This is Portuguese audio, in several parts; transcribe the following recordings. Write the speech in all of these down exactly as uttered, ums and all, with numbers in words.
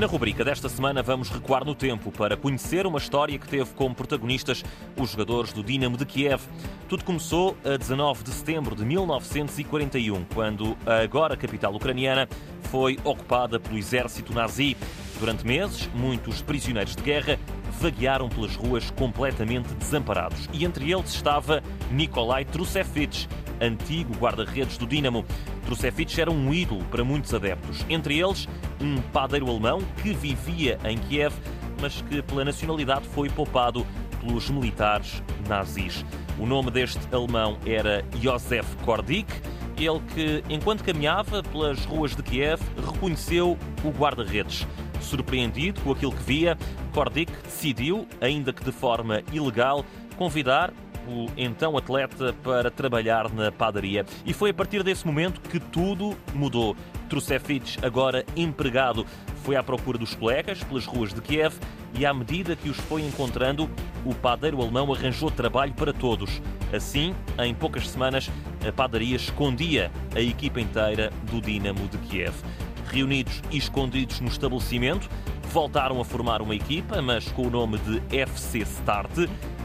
Na rubrica desta semana vamos recuar no tempo para conhecer uma história que teve como protagonistas os jogadores do Dínamo de Kiev. Tudo começou a dezanove de setembro de mil novecentos e quarenta e um, quando a agora capital ucraniana foi ocupada pelo exército nazi. Durante meses, muitos prisioneiros de guerra vaguearam pelas ruas completamente desamparados. E entre eles estava Nikolai Trusevich, antigo guarda-redes do Dínamo. Trusevich era um ídolo para muitos adeptos, entre eles um padeiro alemão que vivia em Kiev, mas que pela nacionalidade foi poupado pelos militares nazis. O nome deste alemão era Josef Kordik, ele que, enquanto caminhava pelas ruas de Kiev, reconheceu o guarda-redes. Surpreendido com aquilo que via, Kordik decidiu, ainda que de forma ilegal, convidar o então atleta para trabalhar na padaria. E foi a partir desse momento que tudo mudou. Trusevich, agora empregado, foi à procura dos colegas pelas ruas de Kiev e, à medida que os foi encontrando, o padeiro alemão arranjou trabalho para todos. Assim, em poucas semanas, a padaria escondia a equipa inteira do Dínamo de Kiev. Reunidos e escondidos no estabelecimento, voltaram a formar uma equipa, mas com o nome de F C Start,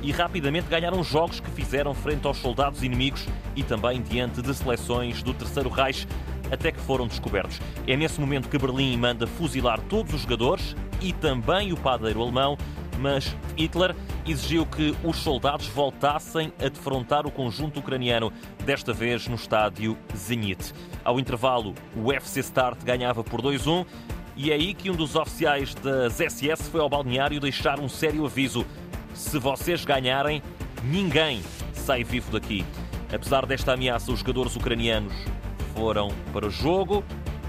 e rapidamente ganharam jogos que fizeram frente aos soldados inimigos e também diante de seleções do Terceiro Reich, até que foram descobertos. É nesse momento que Berlim manda fuzilar todos os jogadores e também o padeiro alemão, mas Hitler exigiu que os soldados voltassem a defrontar o conjunto ucraniano, desta vez no estádio Zenit. Ao intervalo, o F C Start ganhava por dois a um, e é aí que um dos oficiais das S S foi ao balneário deixar um sério aviso: se vocês ganharem, ninguém sai vivo daqui. Apesar desta ameaça, os jogadores ucranianos foram para o jogo,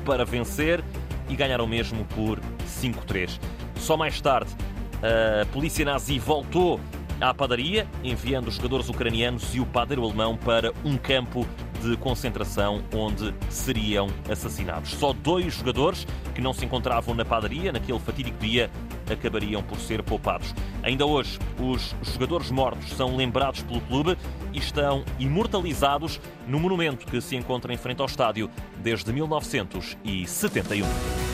para vencer, e ganharam mesmo por cinco a três. Só mais tarde, a polícia nazi voltou à padaria, enviando os jogadores ucranianos e o padeiro alemão para um campo de concentração onde seriam assassinados. Só dois jogadores que não se encontravam na padaria naquele fatídico dia acabariam por ser poupados. Ainda hoje, os jogadores mortos são lembrados pelo clube e estão imortalizados no monumento que se encontra em frente ao estádio desde mil novecentos e setenta e um.